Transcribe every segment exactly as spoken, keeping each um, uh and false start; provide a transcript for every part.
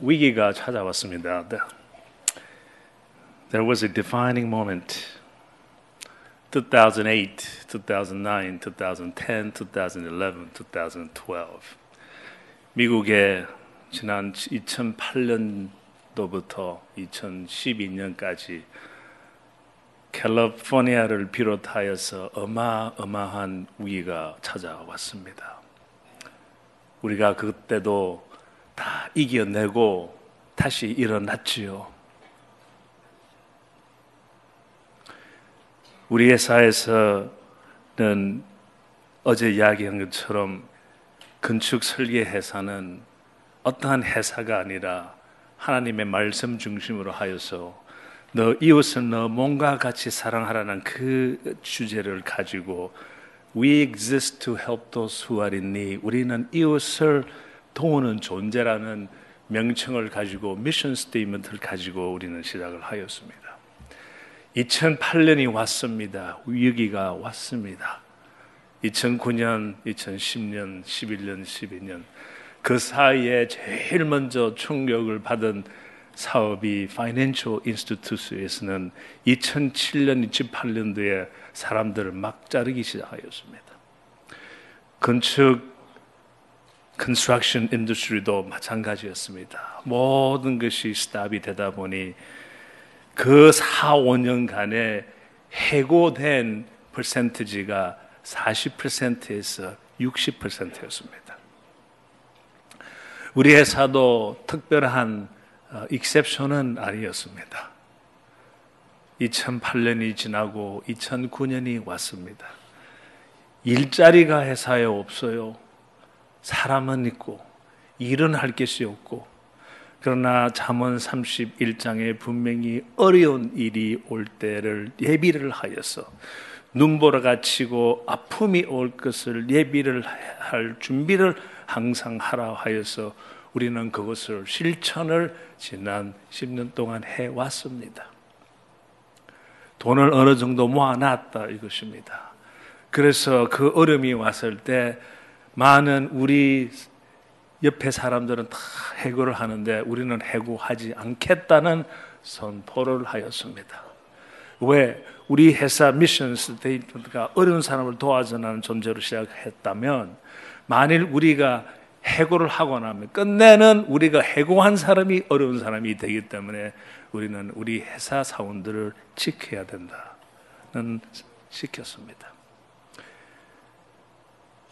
위기가 찾아왔습니다. There was a defining moment. two thousand eight, two thousand nine, twenty ten, twenty eleven, twenty twelve. 미국의 지난 이천팔 년도부터 이천십이 년까지 캘리포니아를 비롯하여서 어마어마한 위기가 찾아왔습니다. 우리가 그때도 다 이겨내고 다시 일어났지요. 우리 회사에서는 어제 이야기한 것처럼 건축 설계 회사는 어떠한 회사가 아니라 하나님의 말씀 중심으로 하여서 너 이웃을 너 몸과 같이 사랑하라는 그 주제를 가지고 We exist to help those who are in need. 우리는 이웃을 도우는 존재라는 명칭을 가지고 미션 스테이먼트를 가지고 우리는 시작을 하였습니다. 이천팔 년이 왔습니다. 위기가 왔습니다. 이천구 년, 이천십 년, 십일 년, 십이 년 그 사이에 제일 먼저 충격을 받은 사업이 파이낸셜 인스티튜트에서는 이천칠 년, 이천팔 년도에 사람들을 막 자르기 시작하였습니다. 건축 컨스트럭션 인더스트리도 마찬가지였습니다. 모든 것이 스탑이 되다 보니 그 사, 오 년간에 해고된 퍼센티지가 사십 퍼센트에서 육십 퍼센트였습니다. 우리 회사도 특별한 익셉션은 아니었습니다. 이천팔 년이 지나고 이천구 년이 왔습니다. 일자리가 회사에 없어요. 사람은 있고 일은 할 것이 없고 그러나 잠언 삼십일 장에 분명히 어려운 일이 올 때를 예비를 하여서 눈보라가 치고 아픔이 올 것을 예비를 할 준비를 항상 하라 하여서 우리는 그것을 실천을 지난 십 년 동안 해왔습니다. 돈을 어느 정도 모아놨다 이것입니다. 그래서 그 어려움이 왔을 때 많은 우리 옆에 사람들은 다 해고를 하는데 우리는 해고하지 않겠다는 선포를 하였습니다. 왜? 우리 회사 미션 스테이트가 어려운 사람을 도와주는 존재로 시작했다면 만일 우리가 해고를 하고 나면 끝내는 우리가 해고한 사람이 어려운 사람이 되기 때문에 우리는 우리 회사 사원들을 지켜야 된다는 시켰습니다.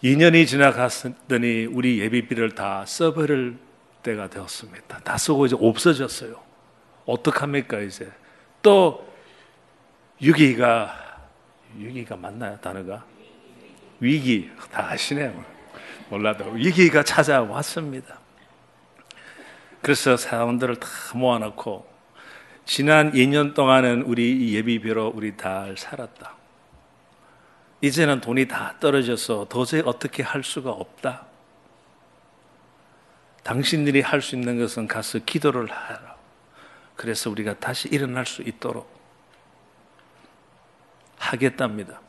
이 년이 지나갔더니 우리 예비비를 다 써버릴 때가 되었습니다. 다 쓰고 이제 없어졌어요. 어떡합니까 이제? 또 위기가, 위기가 맞나요 단어가? 위기, 다 아시네요. 몰라도 위기가 찾아왔습니다. 그래서 사람들을 다 모아놓고 지난 이 년 동안은 우리 예비비로 우리 다 살았다. 이제는 돈이 다 떨어져서 도저히 어떻게 할 수가 없다. 당신들이 할 수 있는 것은 가서 기도를 하라. 그래서 우리가 다시 일어날 수 있도록 하겠답니다.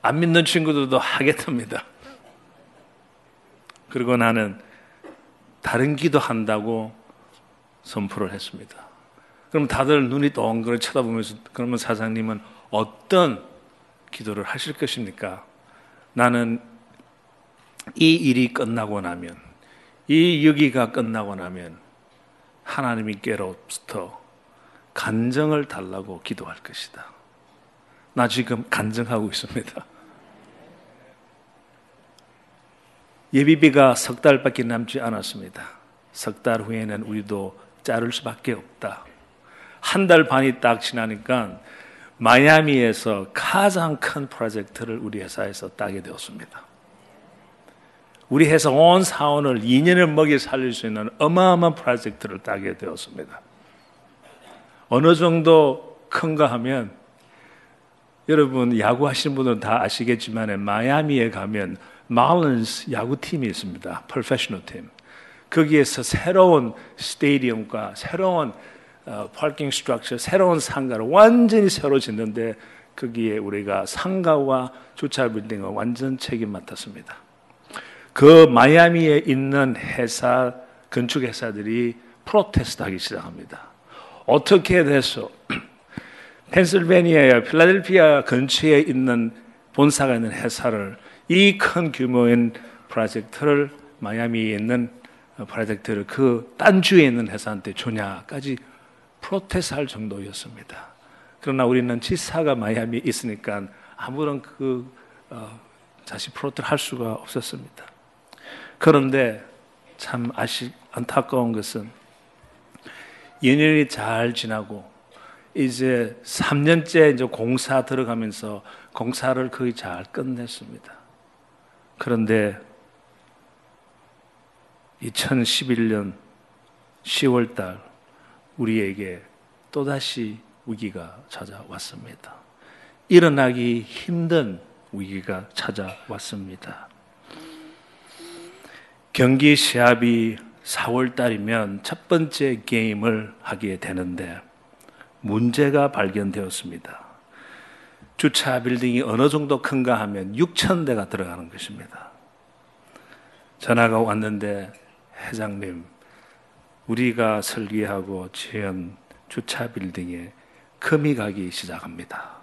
안 믿는 친구들도 하겠답니다. 그리고 나는 다른 기도한다고 선포를 했습니다. 그럼 다들 눈이 동그랗게 쳐다보면서 그러면 사장님은 어떤 기도를 하실 것입니까? 나는 이 일이 끝나고 나면 이 여기가 끝나고 나면 하나님께로부터 간증을 달라고 기도할 것이다. 나 지금 간증하고 있습니다. 예비비가 석 달밖에 남지 않았습니다. 석 달 후에는 우리도 자를 수밖에 없다. 한 달 반이 딱 지나니까 마이애미에서 가장 큰 프로젝트를 우리 회사에서 따게 되었습니다. 우리 회사 온 사원을 이 년을 먹여 살릴 수 있는 어마어마한 프로젝트를 따게 되었습니다. 어느 정도 큰가 하면 여러분 야구하시는 분들은 다 아시겠지만 마이애미에 가면 마린스 야구팀이 있습니다. 프로페셔널 팀. 거기에서 새로운 스테디움과 새로운 어, 파킹 스트럭처, 새로운 상가를 완전히 새로 짓는데 거기에 우리가 상가와 주차 빌딩을 완전 책임 맡았습니다. 그 마이애미에 있는 회사 건축회사들이 프로테스트 하기 시작합니다. 어떻게 돼서 펜실베니아의 필라델피아 근처에 있는 본사가 있는 회사를 이 큰 규모인 프로젝트를 마이애미에 있는 프로젝트를 그 딴 주에 있는 회사한테 주냐까지 프로테스트할 정도였습니다. 그러나 우리는 지사가 마이애미에 있으니까 아무런 그 어, 다시 프로테스트를 할 수가 없었습니다. 그런데 참 아쉽 안타까운 것은 이 년이 잘 지나고 이제 삼 년째 이제 공사 들어가면서 공사를 거의 잘 끝냈습니다. 그런데 이천십일 년 시월달 우리에게 또다시 위기가 찾아왔습니다. 일어나기 힘든 위기가 찾아왔습니다. 경기 시합이 사월달이면 첫 번째 게임을 하게 되는데 문제가 발견되었습니다. 주차 빌딩이 어느 정도 큰가 하면 육천 대가 들어가는 것입니다. 전화가 왔는데 회장님, 우리가 설계하고 지은 주차 빌딩에 금이 가기 시작합니다.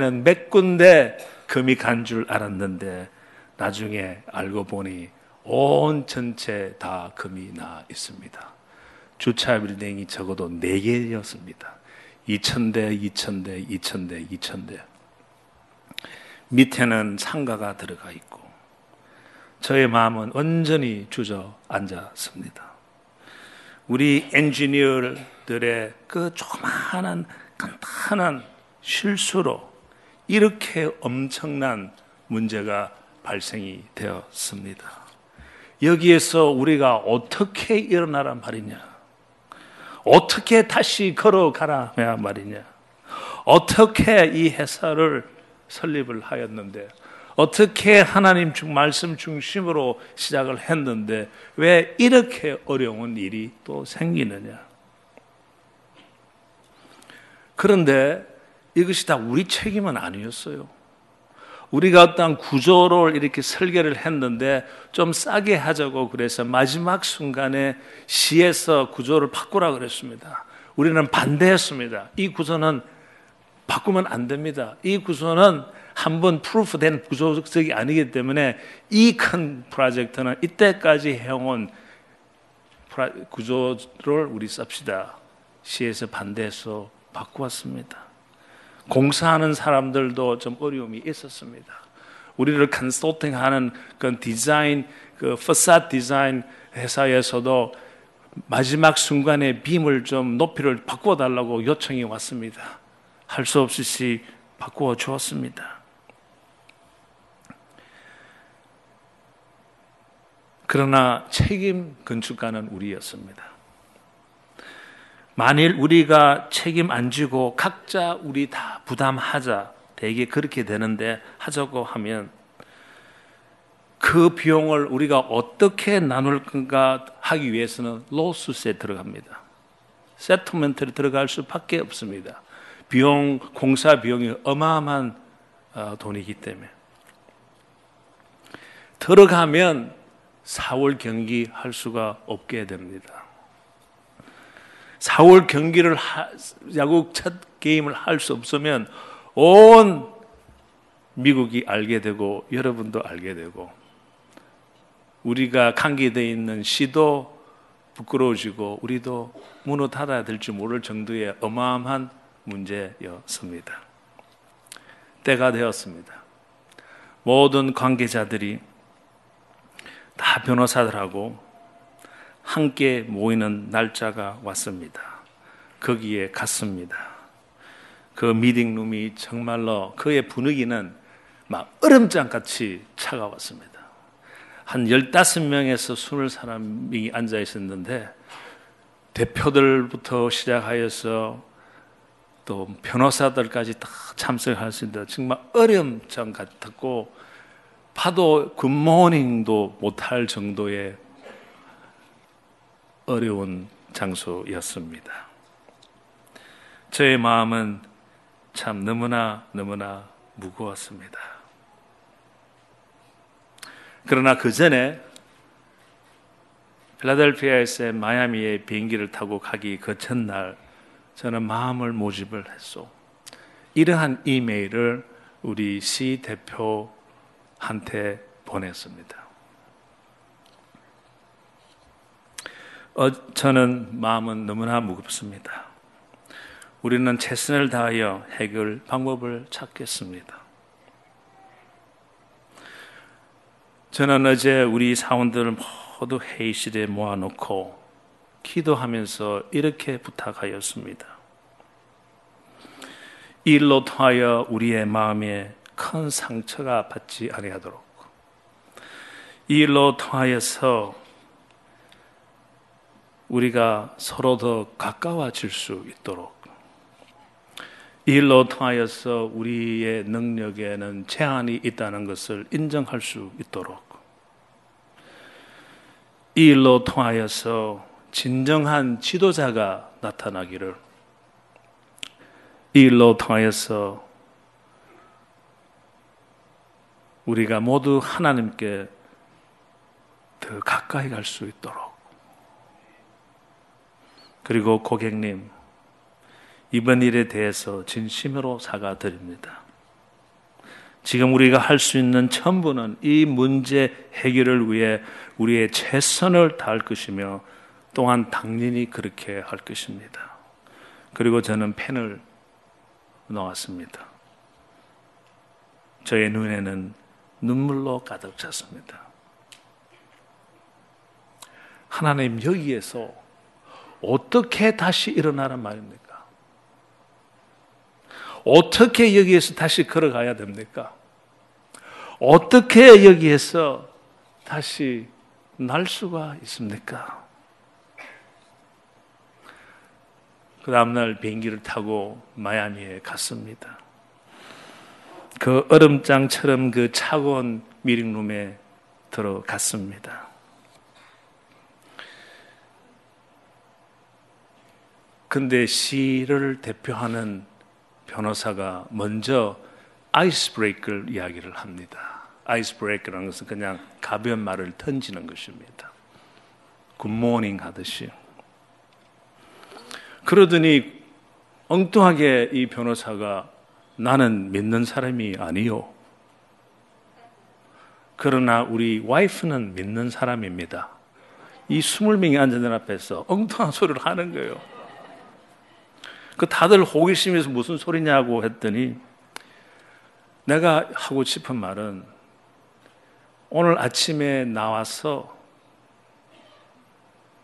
처음에는 몇 군데 금이 간 줄 알았는데 나중에 알고 보니 온 전체 다 금이 나 있습니다. 주차 빌딩이 적어도 네 개였습니다. 이천 대, 이천 대, 이천 대, 이천 대. 밑에는 상가가 들어가 있고 저의 마음은 완전히 주저앉았습니다. 우리 엔지니어들의 그 조그마한 간단한 실수로 이렇게 엄청난 문제가 발생이 되었습니다. 여기에서 우리가 어떻게 일어나라 말이냐, 어떻게 다시 걸어가라 말이냐, 어떻게 이 회사를 설립을 하였는데, 어떻게 하나님 말씀 중심으로 시작을 했는데 왜 이렇게 어려운 일이 또 생기느냐. 그런데 이것이 다 우리 책임은 아니었어요. 우리가 어떤 구조를 이렇게 설계를 했는데 좀 싸게 하자고 그래서 마지막 순간에 시에서 구조를 바꾸라 그랬습니다. 우리는 반대했습니다. 이 구조는 바꾸면 안 됩니다. 이 구조는 한번 프루프된 구조적이 아니기 때문에 이 큰 프로젝트는 이때까지 해온 구조를 우리 씁시다. 시에서 반대해서 바꾸었습니다. 공사하는 사람들도 좀 어려움이 있었습니다. 우리를 컨설팅하는 그 디자인, 그 퍼사드 디자인 회사에서도 마지막 순간에 빔을 좀 높이를 바꿔달라고 요청이 왔습니다. 할 수 없이 바꾸어 주었습니다. 그러나 책임 건축가는 우리였습니다. 만일 우리가 책임 안 지고 각자 우리 다 부담하자, 되게 그렇게 되는데 하자고 하면 그 비용을 우리가 어떻게 나눌 건가 하기 위해서는 로스에 들어갑니다. 세트먼트에 들어갈 수밖에 없습니다. 비용, 공사 비용이 어마어마한 돈이기 때문에. 들어가면 사월 경기 할 수가 없게 됩니다. 사월 경기를 하, 야구 첫 게임을 할 수 없으면 온 미국이 알게 되고 여러분도 알게 되고 우리가 관계되어 있는 시도 부끄러워지고 우리도 문을 닫아야 될지 모를 정도의 어마어마한 문제였습니다. 때가 되었습니다. 모든 관계자들이 다 변호사들하고 함께 모이는 날짜가 왔습니다. 거기에 갔습니다. 그 미팅룸이 정말로 그의 분위기는 막 얼음장같이 차가웠습니다. 한 열다섯 명에서 스무 사람이 앉아 있었는데 대표들부터 시작하여서 또 변호사들까지 다 참석할 수 있는 정말 얼음장 같았고 파도 굿모닝도 못할 정도의 어려운 장소였습니다. 저의 마음은 참 너무나 너무나 무거웠습니다. 그러나 그 전에 필라델피아에서 마이애미에 비행기를 타고 가기 그 첫날 저는 마음을 모집을 했소. 이러한 이메일을 우리 시 대표한테 보냈습니다. 어, 저는 마음은 너무나 무겁습니다. 우리는 최선을 다하여 해결 방법을 찾겠습니다. 저는 어제 우리 사원들을 모두 회의실에 모아놓고 기도하면서 이렇게 부탁하였습니다. 이 일로 통하여 우리의 마음에 큰 상처가 받지 아니하도록, 이 일로 통하여서 우리가 서로 더 가까워질 수 있도록, 이 일로 통하여서 우리의 능력에는 제한이 있다는 것을 인정할 수 있도록, 이 일로 통하여서 진정한 지도자가 나타나기를, 이 일로 통하여서 우리가 모두 하나님께 더 가까이 갈 수 있도록. 그리고 고객님, 이번 일에 대해서 진심으로 사과드립니다. 지금 우리가 할 수 있는 전부는 이 문제 해결을 위해 우리의 최선을 다할 것이며 또한 당연히 그렇게 할 것입니다. 그리고 저는 펜을 놓았습니다. 저의 눈에는 눈물로 가득 찼습니다. 하나님, 여기에서 어떻게 다시 일어나란 말입니까? 어떻게 여기에서 다시 걸어가야 됩니까? 어떻게 여기에서 다시 날 수가 있습니까? 그 다음날 비행기를 타고 마이애미에 갔습니다. 그 얼음장처럼 그 차가운 미팅룸에 들어갔습니다. 근데 시를 대표하는 변호사가 먼저 아이스 브레이크 이야기를 합니다. 아이스 브레이크라는 것은 그냥 가벼운 말을 던지는 것입니다. 굿모닝 하듯이. 그러더니 엉뚱하게 이 변호사가 나는 믿는 사람이 아니요. 그러나 우리 와이프는 믿는 사람입니다. 이 이십 명이 앉아있는 앞에서 엉뚱한 소리를 하는 거예요. 그 다들 호기심에서 무슨 소리냐고 했더니 내가 하고 싶은 말은 오늘 아침에 나와서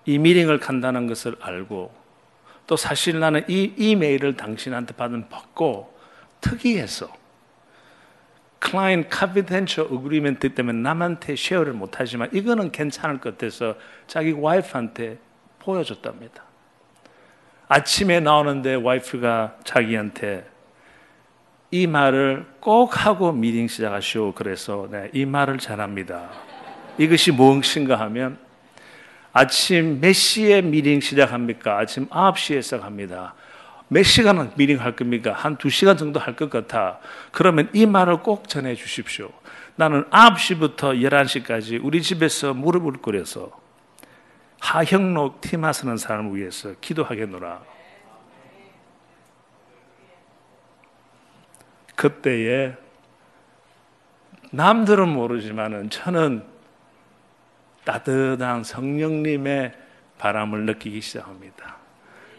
이 미팅을 간다는 것을 알고 또 사실 나는 이 이메일을 당신한테 받은 받고 특이해서 클라이언트 컨피덴셜 어그리먼트 때문에 남한테 쉐어를 못하지만 이거는 괜찮을 것 같아서 자기 와이프한테 보여줬답니다. 아침에 나오는데 와이프가 자기한테 이 말을 꼭 하고 미팅 시작하시오. 그래서 네, 이 말을 잘합니다. 이것이 무엇인가 하면 아침 몇 시에 미팅 시작합니까? 아침 아홉 시에 시작합니다. 몇 시간은 미팅 할 겁니까? 한 두 시간 정도 할 것 같아. 그러면 이 말을 꼭 전해 주십시오. 나는 아홉 시부터 열한 시까지 우리 집에서 무릎을 꿇어서 하형록 팀하스는 사람을 위해서 기도하겠노라. 그때에 남들은 모르지만은 저는 따뜻한 성령님의 바람을 느끼기 시작합니다.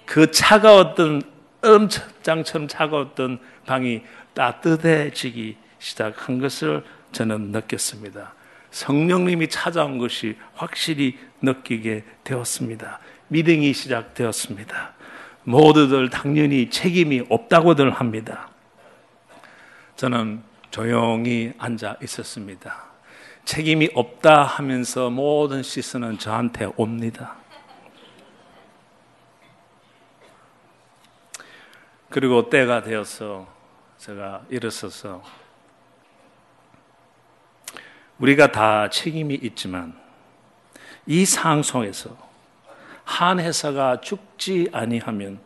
그 차가웠던 얼음장처럼 차가웠던 방이 따뜻해지기 시작한 것을 저는 느꼈습니다. 성령님이 찾아온 것이 확실히 느끼게 되었습니다. 미팅이 시작되었습니다. 모두들 당연히 책임이 없다고들 합니다. 저는 조용히 앉아 있었습니다. 책임이 없다 하면서 모든 시선은 저한테 옵니다. 그리고 때가 되어서 제가 일어서서 우리가 다 책임이 있지만 이 상황 속에서 한 회사가 죽지 아니하면,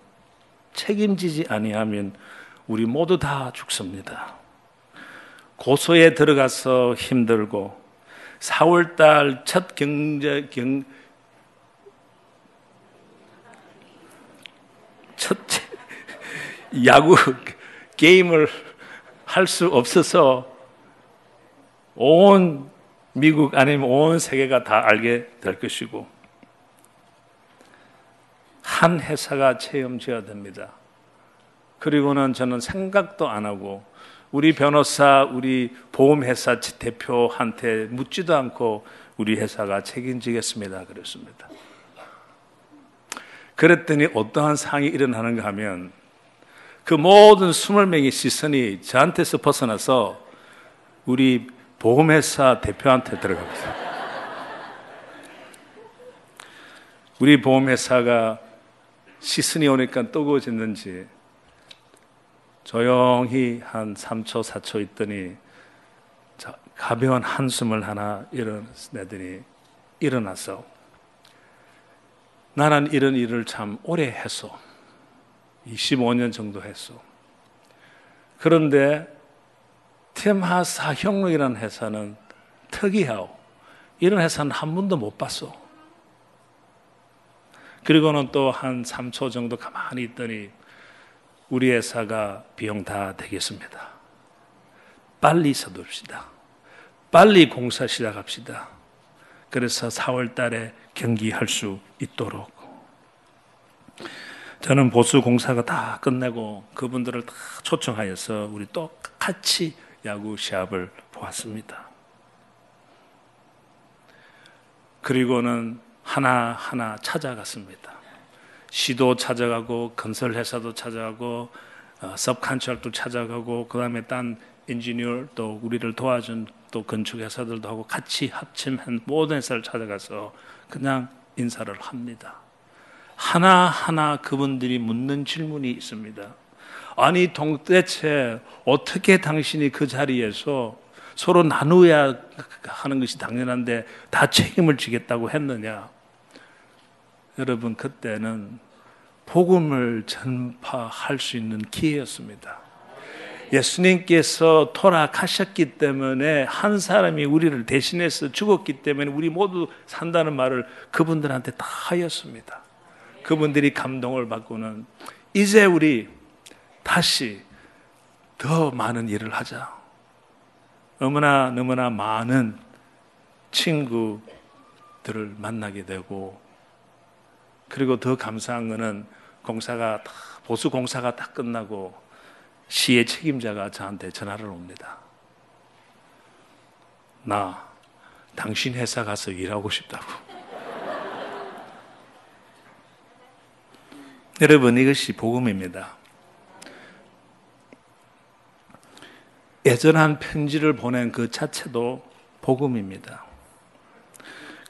책임지지 아니하면 우리 모두 다 죽습니다. 고소에 들어가서 힘들고 사월달 첫 경제, 경, 첫째, 야구 게임을 할 수 없어서 온 미국 아니면 온 세계가 다 알게 될 것이고, 한 회사가 체험해야 됩니다. 그리고는 저는 생각도 안 하고 우리 변호사, 우리 보험회사 대표한테 묻지도 않고 우리 회사가 책임지겠습니다 그랬습니다. 그랬더니 어떠한 상황이 일어나는가 하면 그 모든 이십 명의 시선이 저한테서 벗어나서 우리 보험회사 대표한테 들어갑니다. 우리 보험회사가 시선이 오니까 뜨거워졌는지 조용히 한 삼 초, 사 초 있더니 가벼운 한숨을 하나 내더니 일어나서, 나는 이런 일을 참 오래 했어. 이십오 년 정도 했어. 그런데 팀하스 하형록이라는 회사는 특이하오. 이런 회사는 한 번도 못 봤어. 그리고는 또 한 삼 초 정도 가만히 있더니, 우리 회사가 비용 다 되겠습니다. 빨리 서둡시다. 빨리 공사 시작합시다. 그래서 사월 달에 경기할 수 있도록. 저는 보수 공사가 다 끝내고 그분들을 다 초청하여서 우리 똑같이 야구 시합을 보았습니다. 그리고는 하나하나 찾아갔습니다. 시도 찾아가고, 건설회사도 찾아가고, 어, 서브컨트랙도 찾아가고, 그 다음에 딴 엔지니어 또 우리를 도와준 또 건축회사들도 하고 같이 합침한 모든 회사를 찾아가서 그냥 인사를 합니다. 하나하나 그분들이 묻는 질문이 있습니다. 아니 도대체 어떻게 당신이 그 자리에서 서로 나누어야 하는 것이 당연한데 다 책임을 지겠다고 했느냐? 여러분, 그때는 복음을 전파할 수 있는 기회였습니다. 예수님께서 돌아가셨기 때문에, 한 사람이 우리를 대신해서 죽었기 때문에 우리 모두 산다는 말을 그분들한테 다 하였습니다. 그분들이 감동을 받고는, 이제 우리 다시 더 많은 일을 하자. 너무나 너무나 많은 친구들을 만나게 되고, 그리고 더 감사한 것은 공사가 다, 보수 공사가 다 끝나고 시의 책임자가 저한테 전화를 옵니다. 나 당신 회사 가서 일하고 싶다고. 여러분, 이것이 복음입니다. 애절한 편지를 보낸 그 자체도 복음입니다.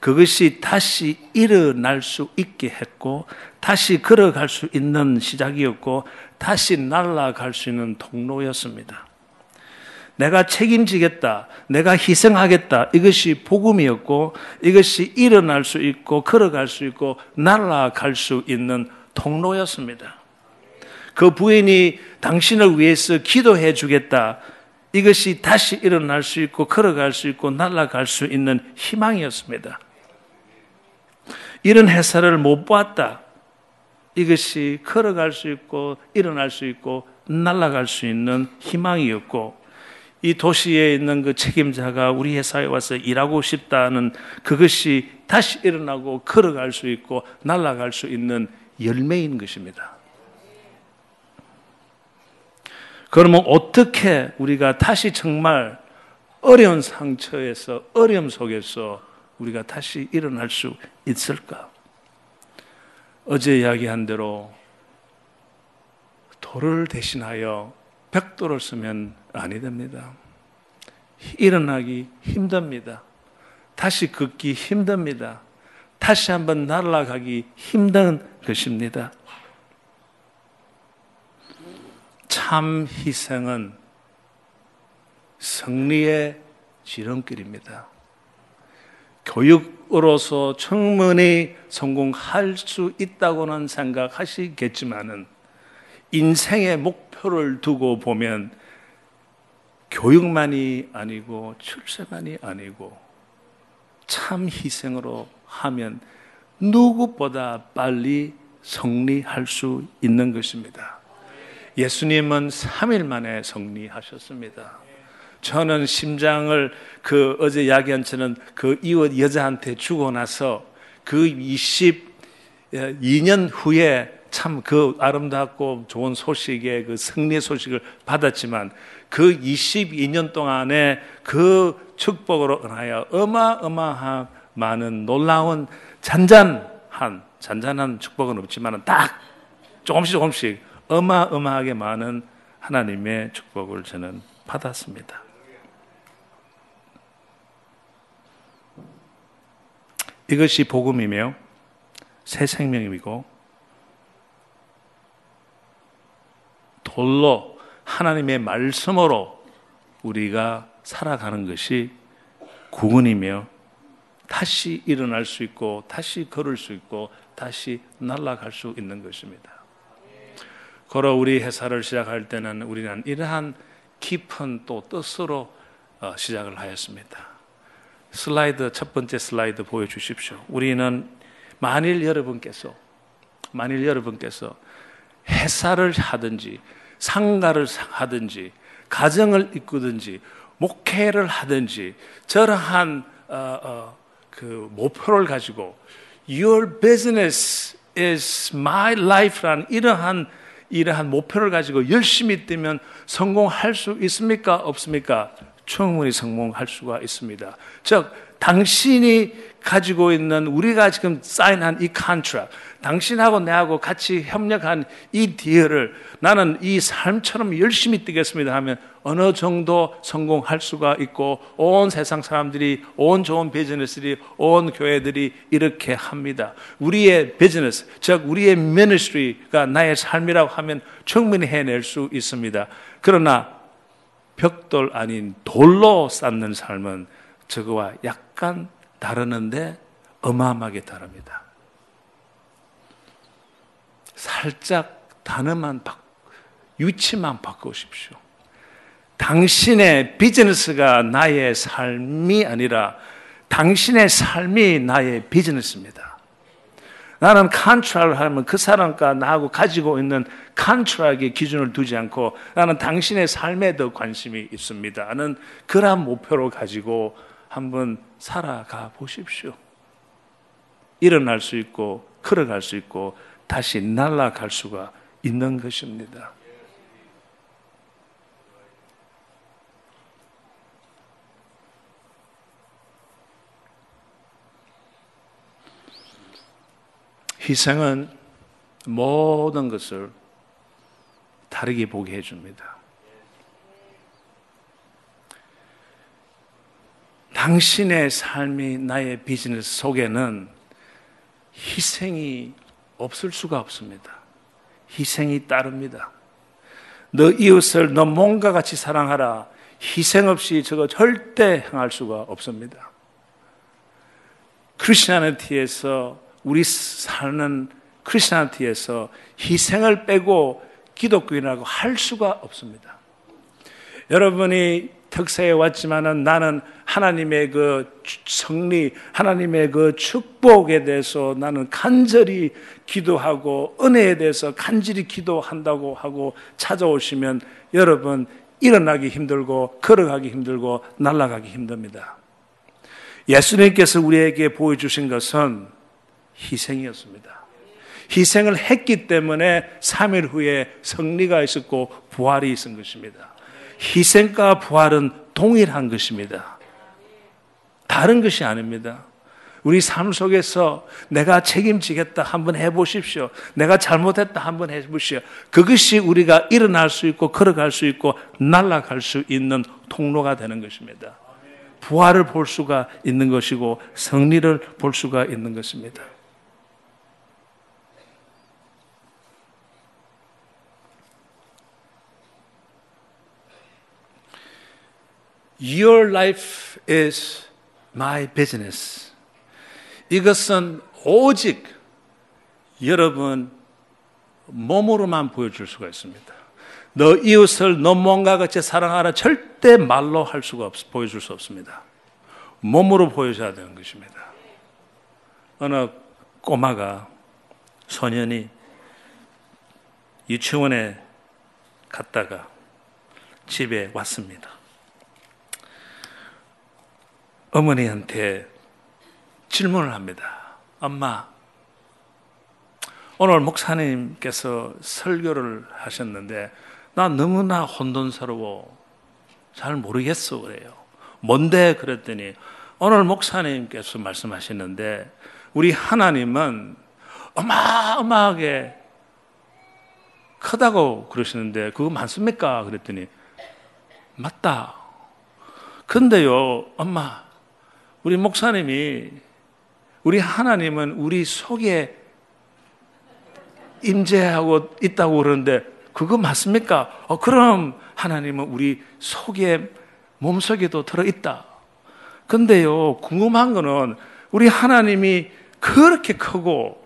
그것이 다시 일어날 수 있게 했고, 다시 걸어갈 수 있는 시작이었고, 다시 날아갈 수 있는 통로였습니다. 내가 책임지겠다, 내가 희생하겠다, 이것이 복음이었고, 이것이 일어날 수 있고, 걸어갈 수 있고, 날아갈 수 있는 통로였습니다. 그 부인이 당신을 위해서 기도해 주겠다, 이것이 다시 일어날 수 있고, 걸어갈 수 있고, 날아갈 수 있는 희망이었습니다. 이런 회사를 못 보았다. 이것이 걸어갈 수 있고, 일어날 수 있고, 날아갈 수 있는 희망이었고, 이 도시에 있는 그 책임자가 우리 회사에 와서 일하고 싶다는, 그것이 다시 일어나고 걸어갈 수 있고 날아갈 수 있는 열매인 것입니다. 그러면 어떻게 우리가 다시 정말 어려운 상처에서, 어려움 속에서 우리가 다시 일어날 수 있을까? 어제 이야기한 대로 돌을 대신하여 벽돌을 쓰면 아니 됩니다. 일어나기 힘듭니다. 다시 걷기 힘듭니다. 다시 한번 날아가기 힘든 것입니다. 참 희생은 승리의 지름길입니다. 교육으로서 충분히 성공할 수 있다고는 생각하시겠지만은, 인생의 목표를 두고 보면 교육만이 아니고 출세만이 아니고 참 희생으로 하면 누구보다 빨리 성리할 수 있는 것입니다. 예수님은 삼 일 만에 성리하셨습니다. 저는 심장을 그 어제 이야기한 저는 그 이웃 여자한테 주고 나서 그 이십이 년 후에 참 그 아름답고 좋은 소식에 그 승리의 소식을 받았지만 그 이십이 년 동안에 그 축복으로 인하여 어마어마한 많은 놀라운 잔잔한 잔잔한 축복은 없지만 딱 조금씩 조금씩 어마어마하게 많은 하나님의 축복을 저는 받았습니다. 이것이 복음이며 새 생명이고 돌로 하나님의 말씀으로 우리가 살아가는 것이 구원이며 다시 일어날 수 있고 다시 걸을 수 있고 다시 날아갈 수 있는 것입니다. 그러 우리 회사를 시작할 때는 우리는 이러한 깊은 또 뜻으로 시작을 하였습니다. 슬라이드 첫 번째 슬라이드 보여주십시오. 우리는 만일 여러분께서 만일 여러분께서 회사를 하든지 상가를 하든지 가정을 이끄든지 목회를 하든지 저러한 어, 어, 그 목표를 가지고 Your business is my life라는 이러한 이러한 목표를 가지고 열심히 뛰면 성공할 수 있습니까? 없습니까? 충분히 성공할 수가 있습니다. 즉 당신이 가지고 있는 우리가 지금 사인한 이 컨트랙트, 당신하고 내하고 같이 협력한 이 디어를 나는 이 삶처럼 열심히 뛰겠습니다 하면 어느 정도 성공할 수가 있고 온 세상 사람들이, 온 좋은 비즈니스들이, 온 교회들이 이렇게 합니다. 우리의 비즈니스, 즉 우리의 미니스트리가 나의 삶이라고 하면 충분히 해낼 수 있습니다. 그러나 벽돌 아닌 돌로 쌓는 삶은 저거와 약간 다르는데 어마어마하게 다릅니다. 살짝 단어만 바, 위치만 바꾸십시오. 당신의 비즈니스가 나의 삶이 아니라 당신의 삶이 나의 비즈니스입니다. 나는 컨트랙을 하면 그 사람과 나하고 가지고 있는 컨트랙의 기준을 두지 않고 나는 당신의 삶에 더 관심이 있습니다. 나는 그런 목표로 가지고 한번 살아가 보십시오. 일어날 수 있고 걸어갈 수 있고 다시 날아갈 수가 있는 것입니다. 희생은 모든 것을 다르게 보게 해줍니다. 당신의 삶이 나의 비즈니스 속에는 희생이 없을 수가 없습니다. 희생이 따릅니다. 너 이웃을 너 몸과 같이 사랑하라. 희생 없이 저거 절대 행할 수가 없습니다. 크리스천티에서 우리 사는 크리스천티에서 희생을 빼고 기독교인하고 할 수가 없습니다. 여러분이 특사에 왔지만은 나는 하나님의 그 성리, 하나님의 그 축복에 대해서 나는 간절히 기도하고 은혜에 대해서 간절히 기도한다고 하고 찾아오시면 여러분 일어나기 힘들고 걸어가기 힘들고 날아가기 힘듭니다. 예수님께서 우리에게 보여주신 것은 희생이었습니다. 희생을 했기 때문에 삼 일 후에 성리가 있었고 부활이 있은 것입니다. 희생과 부활은 동일한 것입니다. 다른 것이 아닙니다. 우리 삶 속에서 내가 책임지겠다 한번 해보십시오. 내가 잘못했다 한번 해보십시오. 그것이 우리가 일어날 수 있고 걸어갈 수 있고 날아갈 수 있는 통로가 되는 것입니다. 부활을 볼 수가 있는 것이고 성리를 볼 수가 있는 것입니다. Your life is my business. 이것은 오직 여러분 몸으로만 보여줄 수가 있습니다. 너 이웃을 너 몸과 같이 사랑하라 절대 말로 할 수가 없, 보여줄 수 없습니다. 몸으로 보여줘야 되는 것입니다. 어느 꼬마가 소년이 유치원에 갔다가 집에 왔습니다. 어머니한테 질문을 합니다. 엄마, 오늘 목사님께서 설교를 하셨는데 나 너무나 혼돈스러워. 잘 모르겠어 그래요. 뭔데? 그랬더니 오늘 목사님께서 말씀하시는데 우리 하나님은 어마어마하게 크다고 그러시는데 그거 많습니까? 그랬더니 맞다. 근데요, 엄마, 우리 목사님이 우리 하나님은 우리 속에 임재하고 있다고 그러는데 그거 맞습니까? 어, 그럼 하나님은 우리 속에 몸속에도 들어있다. 근데요, 궁금한 거는 우리 하나님이 그렇게 크고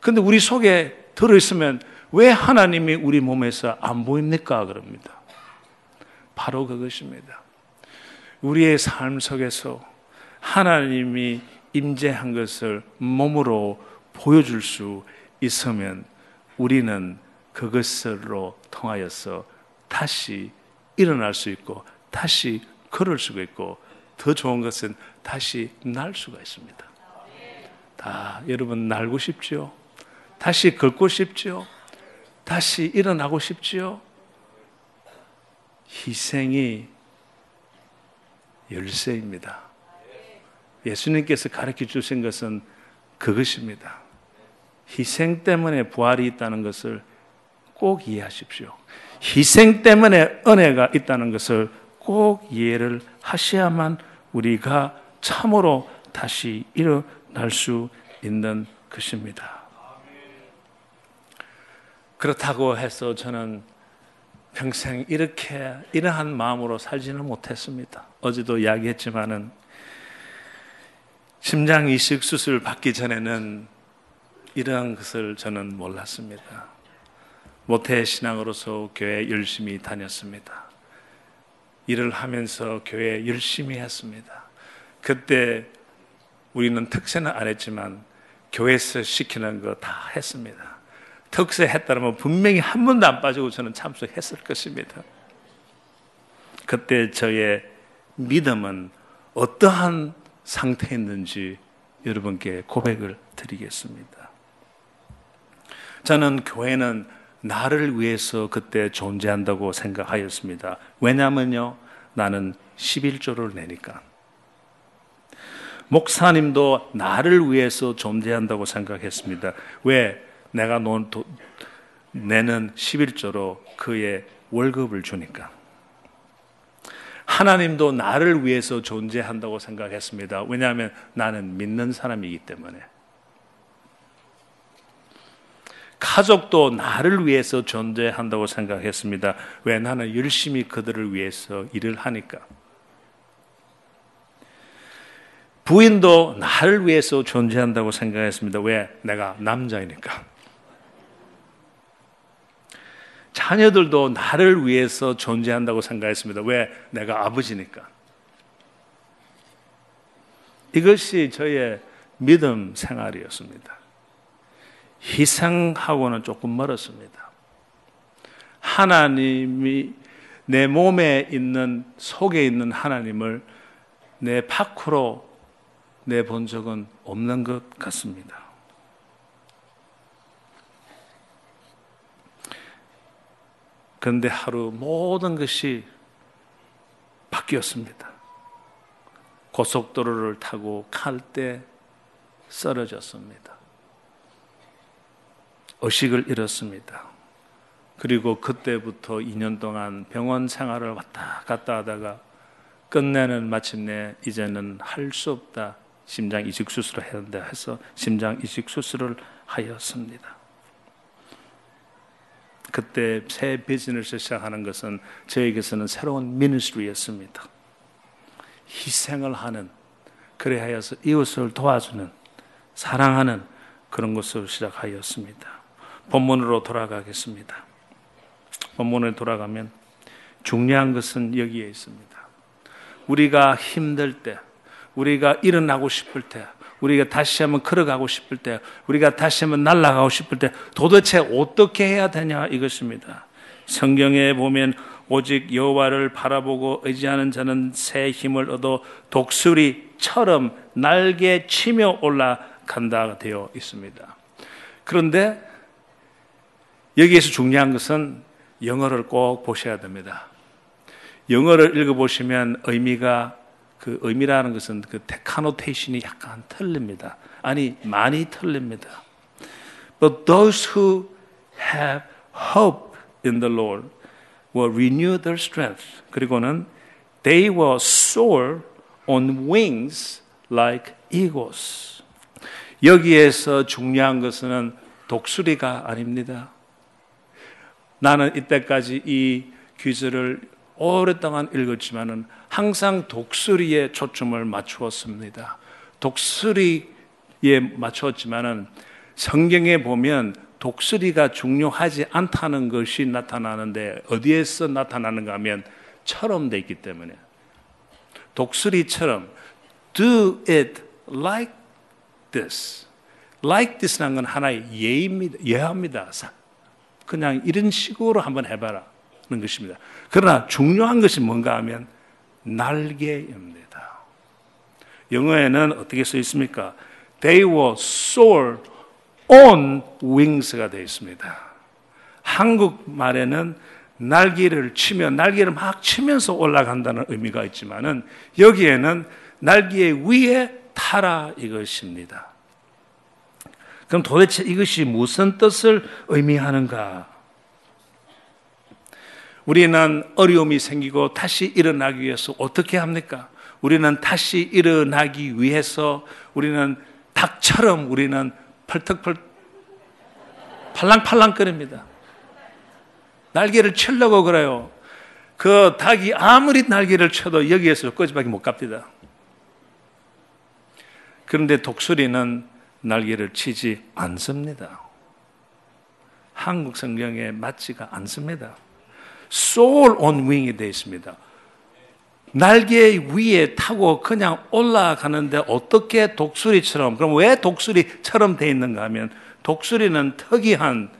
근데 우리 속에 들어있으면 왜 하나님이 우리 몸에서 안 보입니까? 그럽니다. 바로 그것입니다. 우리의 삶 속에서 하나님이 임재한 것을 몸으로 보여줄 수 있으면 우리는 그것으로 통하여서 다시 일어날 수 있고 다시 걸을 수가 있고 더 좋은 것은 다시 날 수가 있습니다. 다 여러분 날고 싶지요? 다시 걷고 싶지요? 다시 일어나고 싶지요? 희생이 열쇠입니다. 예수님께서 가르쳐 주신 것은 그것입니다. 희생 때문에 부활이 있다는 것을 꼭 이해하십시오. 희생 때문에 은혜가 있다는 것을 꼭 이해를 하셔야만 우리가 참으로 다시 일어날 수 있는 것입니다. 그렇다고 해서 저는 평생 이렇게 이러한 마음으로 살지는 못했습니다. 어제도 이야기했지만은 심장 이식 수술 받기 전에는 이러한 것을 저는 몰랐습니다. 모태 신앙으로서 교회 열심히 다녔습니다. 일을 하면서 교회 열심히 했습니다. 그때 우리는 특세는 안 했지만 교회에서 시키는 거 다 했습니다. 특세 했다면 분명히 한 번도 안 빠지고 저는 참석했을 것입니다. 그때 저의 믿음은 어떠한 상태였는지 여러분께 고백을 드리겠습니다. 저는 교회는 나를 위해서 그때 존재한다고 생각하였습니다. 왜냐면요, 나는 십일조를 내니까. 목사님도 나를 위해서 존재한다고 생각했습니다. 왜? 내가 논, 도, 내는 십일조로 그의 월급을 주니까. 하나님도 나를 위해서 존재한다고 생각했습니다. 왜냐하면 나는 믿는 사람이기 때문에. 가족도 나를 위해서 존재한다고 생각했습니다. 왜? 나는 열심히 그들을 위해서 일을 하니까. 부인도 나를 위해서 존재한다고 생각했습니다. 왜? 내가 남자이니까. 자녀들도 나를 위해서 존재한다고 생각했습니다. 왜? 내가 아버지니까. 이것이 저의 믿음 생활이었습니다. 희생하고는 조금 멀었습니다. 하나님이 내 몸에 있는 속에 있는 하나님을 내 밖으로 내본 적은 없는 것 같습니다. 그런데 하루 모든 것이 바뀌었습니다. 고속도로를 타고 갈 때 쓰러졌습니다. 의식을 잃었습니다. 그리고 그때부터 이 년 동안 병원 생활을 왔다 갔다 하다가 끝내는 마침내 이제는 할 수 없다. 심장 이식 수술을 해야 한다 해서 심장 이식 수술을 하였습니다. 그때 새 비즈니스를 시작하는 것은 저에게서는 새로운 미니스트리였습니다. 희생을 하는, 그래 하여서 이웃을 도와주는, 사랑하는 그런 것을 시작하였습니다. 본문으로 돌아가겠습니다. 본문에 돌아가면 중요한 것은 여기에 있습니다. 우리가 힘들 때, 우리가 일어나고 싶을 때, 우리가 다시 한번 걸어가고 싶을 때, 우리가 다시 한번 날아가고 싶을 때 도대체 어떻게 해야 되냐 이것입니다. 성경에 보면 오직 여호와를 바라보고 의지하는 자는 새 힘을 얻어 독수리처럼 날개 치며 올라간다 되어 있습니다. 그런데 여기에서 중요한 것은 영어를 꼭 보셔야 됩니다. 영어를 읽어보시면 의미가, 그 의미라는 것은 그 카노테이션이 약간 틀립니다. 아니, 많이 틀립니다. But those who have hope in the Lord will renew their strength. 그리고는 they will soar on wings like eagles. 여기에서 중요한 것은 독수리가 아닙니다. 나는 이때까지 이 귀절을 오랫동안 읽었지만은 항상 독수리에 초점을 맞추었습니다. 독수리에 맞추었지만은 성경에 보면 독수리가 중요하지 않다는 것이 나타나는데 어디에서 나타나는가 하면 처럼 돼 있기 때문에 독수리처럼 do it like this. like this라는 건 하나의 예입니다. 예합니다. 그냥 이런 식으로 한번 해봐라 는 것입니다. 그러나 중요한 것이 뭔가 하면 날개입니다. 영어에는 어떻게 써 있습니까? They will soar on wings가 되어 있습니다. 한국말에는 날개를 치며, 날개를 막 치면서 올라간다는 의미가 있지만은 여기에는 날개 위에 타라 이것입니다. 그럼 도대체 이것이 무슨 뜻을 의미하는가? 우리는 어려움이 생기고 다시 일어나기 위해서 어떻게 합니까? 우리는 다시 일어나기 위해서 우리는 닭처럼 우리는 펄떡펄 팔랑팔랑거립니다. 날개를 치려고 그래요. 그 닭이 아무리 날개를 쳐도 여기에서 꼬집밖에 못 갑니다. 그런데 독수리는 날개를 치지 않습니다. 한국 성경에 맞지가 않습니다. soar on wing이 되어 있습니다. 날개 위에 타고 그냥 올라가는데 어떻게 독수리처럼, 그럼 왜 독수리처럼 되어 있는가 하면 독수리는 특이한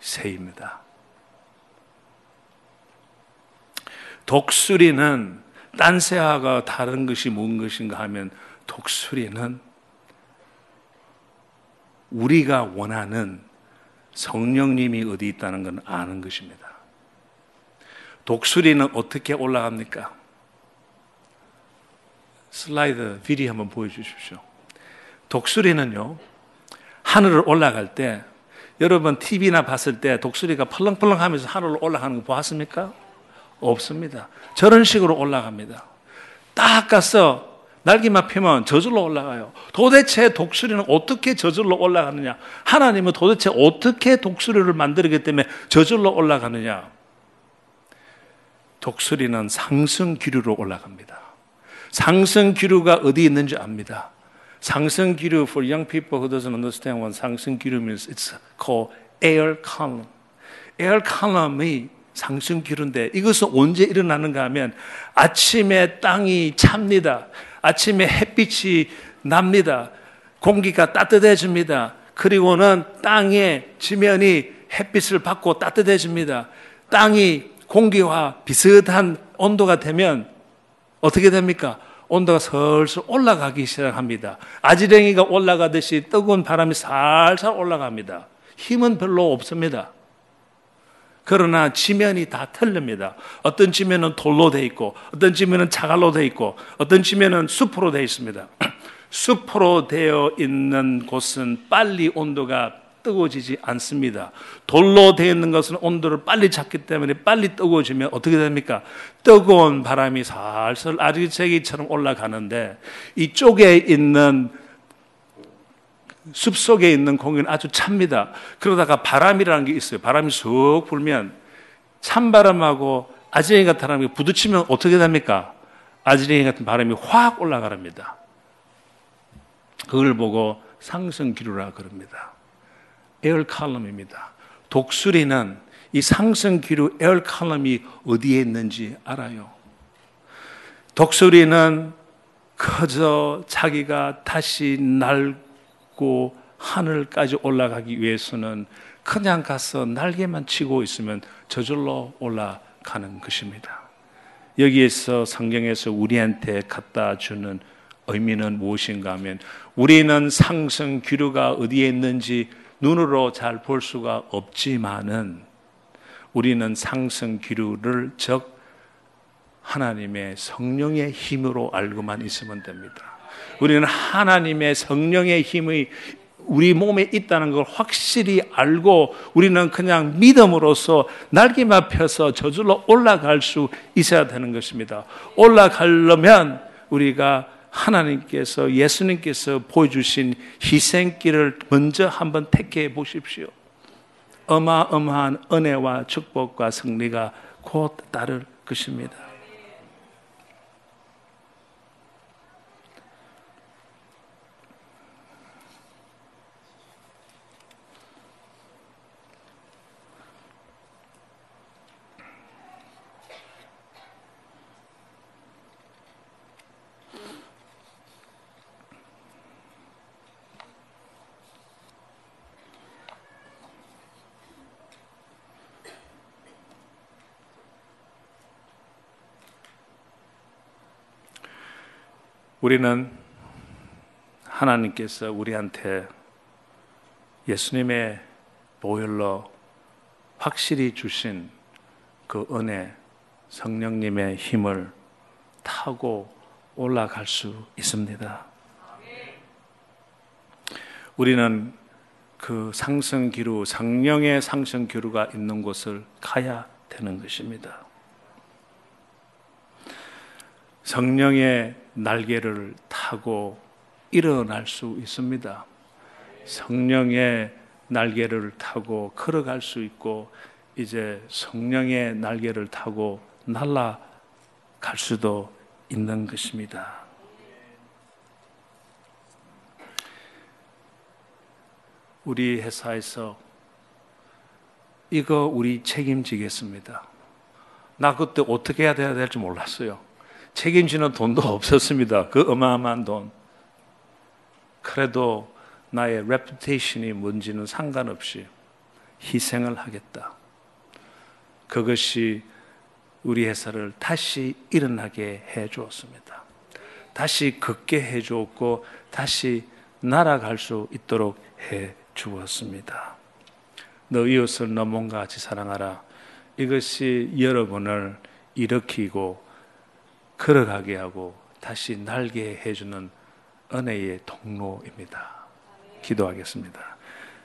새입니다. 독수리는 딴 새하고 다른 것이 뭔 것인가 하면 독수리는 우리가 원하는 성령님이 어디 있다는 건 아는 것입니다. 독수리는 어떻게 올라갑니까? 슬라이드 비디오 한번 보여주십시오. 독수리는요, 하늘을 올라갈 때, 여러분 티비나 봤을 때 독수리가 펄렁펄렁 하면서 하늘로 올라가는 거 보았습니까? 없습니다. 저런 식으로 올라갑니다. 딱 가서 날개만 펴면 저절로 올라가요. 도대체 독수리는 어떻게 저절로 올라가느냐? 하나님은 도대체 어떻게 독수리를 만들기 때문에 저절로 올라가느냐? 독수리는 상승 기류로 올라갑니다. 상승 기류가 어디 있는지 압니다. 상승 기류, for young people who doesn't understand what 상승 기류 means, it's called air column. air column이 상승 기류인데 이것은 언제 일어나는가 하면 아침에 땅이 찹니다. 아침에 햇빛이 납니다. 공기가 따뜻해집니다. 그리고는 땅의 지면이 햇빛을 받고 따뜻해집니다. 땅이 공기와 비슷한 온도가 되면 어떻게 됩니까? 온도가 슬슬 올라가기 시작합니다. 아지랭이가 올라가듯이 뜨거운 바람이 살살 올라갑니다. 힘은 별로 없습니다. 그러나 지면이 다 틀립니다. 어떤 지면은 돌로 되어 있고, 어떤 지면은 자갈로 되어 있고, 어떤 지면은 숲으로 되어 있습니다. 숲으로 되어 있는 곳은 빨리 온도가 뜨거워지지 않습니다. 돌로 되어 있는 것은 온도를 빨리 잡기 때문에 빨리 뜨거워지면 어떻게 됩니까? 뜨거운 바람이 살살 아지랑이처럼 올라가는데 이쪽에 있는 숲속에 있는 공기는 아주 찹니다. 그러다가 바람이라는 게 있어요. 바람이 쑥 불면 찬바람하고 아지랑이 같은 바람이 부딪히면 어떻게 됩니까? 아지랑이 같은 바람이 확 올라가랍니다. 그걸 보고 상승기류라 그럽니다. 에어 칼럼입니다. 독수리는 이 상승 기류 에어 칼럼이 어디에 있는지 알아요. 독수리는 그저 자기가 다시 날고 하늘까지 올라가기 위해서는 그냥 가서 날개만 치고 있으면 저절로 올라가는 것입니다. 여기에서 성경에서 우리한테 갖다 주는 의미는 무엇인가 하면, 우리는 상승 기류가 어디에 있는지 눈으로 잘 볼 수가 없지만은 우리는 상승 기류를 즉 하나님의 성령의 힘으로 알고만 있으면 됩니다. 우리는 하나님의 성령의 힘이 우리 몸에 있다는 걸 확실히 알고 우리는 그냥 믿음으로써 날개만 펴서 저절로 올라갈 수 있어야 되는 것입니다. 올라가려면 우리가 하나님께서, 예수님께서 보여주신 희생길을 먼저 한번 택해 보십시오. 어마어마한 은혜와 축복과 승리가 곧 따를 것입니다. 우리는 하나님께서 우리한테 예수님의 보혈로 확실히 주신 그 은혜, 성령님의 힘을 타고 올라갈 수 있습니다. 우리는 그 상승기류, 성령의 상승기류가 있는 곳을 가야 되는 것입니다. 성령의 날개를 타고 일어날 수 있습니다. 성령의 날개를 타고 걸어갈 수 있고 이제 성령의 날개를 타고 날아갈 수도 있는 것입니다. 우리 회사에서 이거 우리 책임지겠습니다. 나 그때 어떻게 해야 될지 몰랐어요. 책임지는 돈도 없었습니다. 그 어마어마한 돈. 그래도 나의 레퓨테이션이 뭔지는 상관없이 희생을 하겠다. 그것이 우리 회사를 다시 일어나게 해 주었습니다. 다시 걷게 해 주었고 다시 날아갈 수 있도록 해 주었습니다. 너 이웃을 너 몸과 같이 사랑하라. 이것이 여러분을 일으키고 걸어가게 하고 다시 날게 해주는 은혜의 통로입니다. 기도하겠습니다.